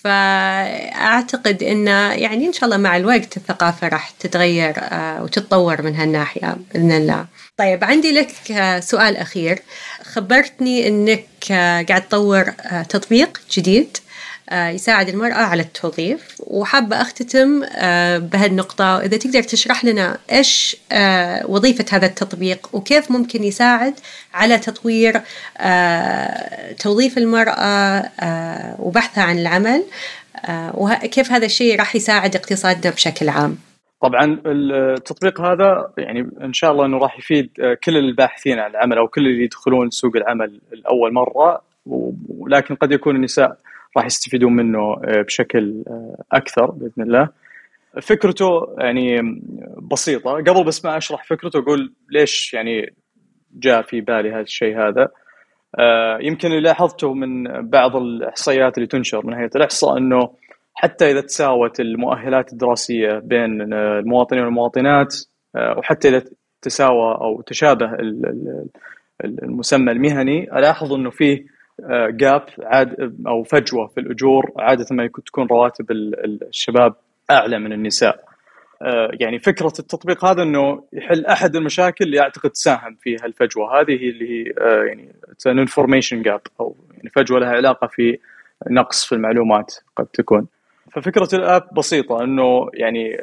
فأعتقد إن يعني إن شاء الله مع الوقت الثقافة راح تتغير وتتطور من هالناحية بإذن الله. طيب عندي لك سؤال أخير، خبرتني إنك قاعد تطور تطبيق جديد يساعد المرأة على التوظيف، وحابة أختتم بهالنقطة، إذا تقدر تشرح لنا إيش وظيفة هذا التطبيق وكيف ممكن يساعد على تطوير توظيف المرأة وبحثها عن العمل، وكيف هذا الشيء راح يساعد اقتصادنا بشكل عام. طبعا التطبيق هذا يعني إن شاء الله أنه راح يفيد كل الباحثين عن العمل أو كل اللي يدخلون سوق العمل الأول مرة، ولكن قد يكون النساء راح يستفيدون منه بشكل أكثر بإذن الله. فكرته يعني بسيطة، قبل بس ما أشرح فكرته أقول ليش يعني جاء في بالي هذا الشيء. هذا يمكن لاحظته من بعض الإحصائيات اللي تنشر من هيئة الإحصاء، أنه حتى إذا تساوت المؤهلات الدراسية بين المواطنين والمواطنات، وحتى إذا تساوى أو تشابه المسمى المهني، ألاحظ أنه فيه جاب عاد أو فجوة في الأجور، عادة ما تكون رواتب الشباب أعلى من النساء. يعني فكرة التطبيق هذا أنه يحل أحد المشاكل اللي أعتقد تساهم فيها الفجوة هذه، اللي هي يعني information gap، أو يعني فجوة لها علاقة في نقص في المعلومات قد تكون. ففكرة الآب بسيطة، أنه يعني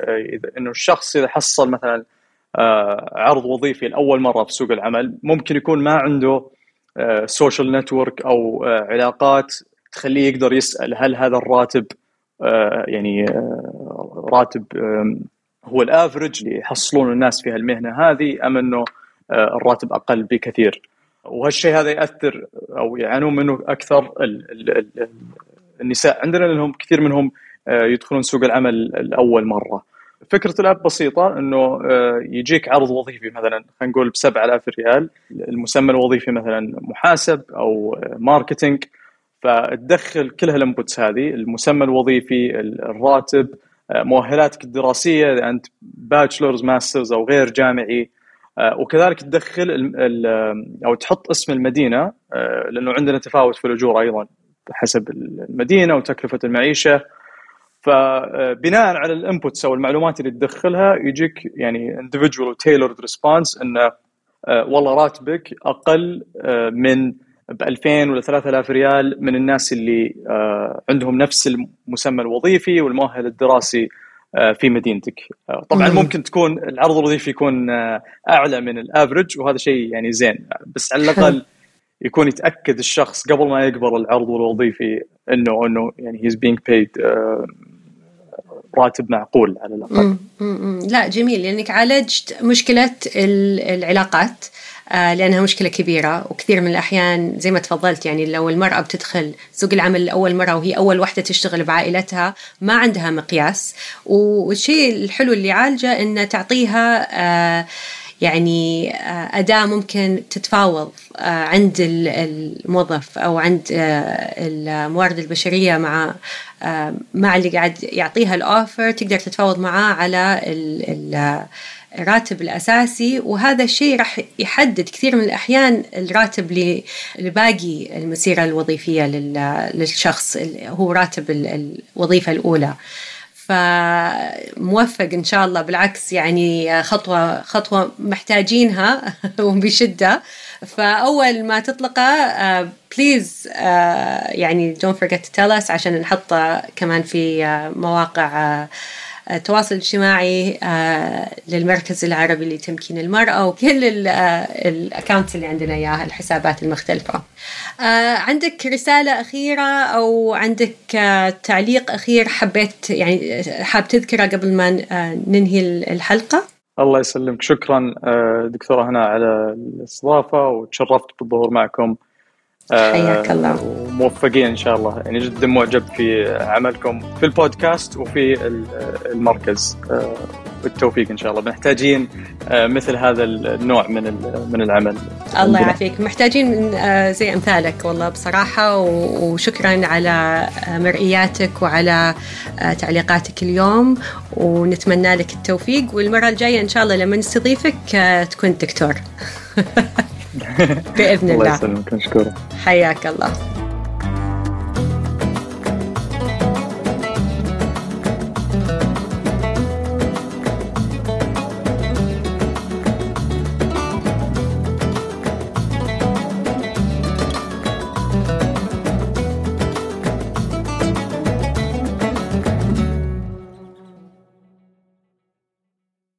أنه الشخص إذا حصل مثلا عرض وظيفي لأول مرة في سوق العمل، ممكن يكون ما عنده سوشيال نتورك أو علاقات تخليه يقدر يسأل هل هذا الراتب يعني راتب هو الأفرج اللي يحصلون الناس في هالمهنة هذه، أم أنه الراتب أقل بكثير. وهالشيء هذا يأثر أو يعانون منه أكثر النساء عندنا، لأنهم كثير منهم يدخلون سوق العمل الأول مرة. فكرة الآب بسيطة، أنه يجيك عرض وظيفي مثلا خلينا نقول ب7,000 ريال، المسمى الوظيفي مثلا محاسب أو ماركتينج، فتدخل كل هالانبوتس هذه، المسمى الوظيفي، الراتب، مؤهلاتك الدراسية إذا أنت باتشلرز ماسترز أو غير جامعي، وكذلك تدخل أو تحط اسم المدينة، لأنه عندنا تفاوت في الأجور أيضا حسب المدينة وتكلفة المعيشة. فبناء على الانبوتس او المعلومات اللي تدخلها، يجيك يعني individual tailored response، انه والله راتبك اقل من ب2000 ولا 3000 ريال من الناس اللي عندهم نفس المسمى الوظيفي والمؤهل الدراسي في مدينتك. طبعا ممكن تكون العرض الوظيفي يكون اعلى من الافرج، وهذا شيء يعني زين، بس على الاقل يكون يتأكد الشخص قبل ما يقبل العرض الوظيفي انه يعني he's being paid راتب معقول على الأقل. لا جميل، لأنك عالجت مشكلة العلاقات، لأنها مشكلة كبيرة، وكثير من الأحيان زي ما تفضلت يعني لو المرأة بتدخل سوق العمل لأول مرة وهي أول واحدة تشتغل بعائلتها، ما عندها مقياس. والشيء الحلو اللي عالجه إنه تعطيها يعني أداة ممكن تتفاوض عند الموظف أو عند الموارد البشرية مع اللي قاعد يعطيها الأوفر، تقدر تتفاوض معاه على الراتب الأساسي. وهذا الشيء راح يحدد كثير من الأحيان الراتب لباقي المسيرة الوظيفية للشخص، هو راتب الوظيفة الأولى. فموفق إن شاء الله، بالعكس يعني خطوة محتاجينها وبشدة. فأول ما تطلقه بليز يعني don't forget to tell us، عشان نحطه كمان في مواقع التواصل الاجتماعي للمركز العربي لتمكين المرأة، وكل الأكاونتس اللي عندنا إياها، الحسابات المختلفة. عندك رسالة أخيرة أو عندك تعليق أخير حبيت يعني حاب تذكره قبل ما ننهي الحلقة؟ الله يسلمك، شكرا دكتورة هنا على الاستضافة، وتشرفت بالظهور معكم حياك الله وموفقين إن شاء الله. يعني جدا معجب في عملكم في البودكاست وفي المركز، بالتوفيق إن شاء الله. محتاجين مثل هذا النوع من العمل. الله يعافيك، محتاجين زي أمثالك والله بصراحة. وشكرا على مرئياتك وعلى تعليقاتك اليوم، ونتمنى لك التوفيق، والمرة الجاية إن شاء الله لما نستضيفك تكون دكتور بإذن الله. الله يسلمك، مشكورة. حياك الله.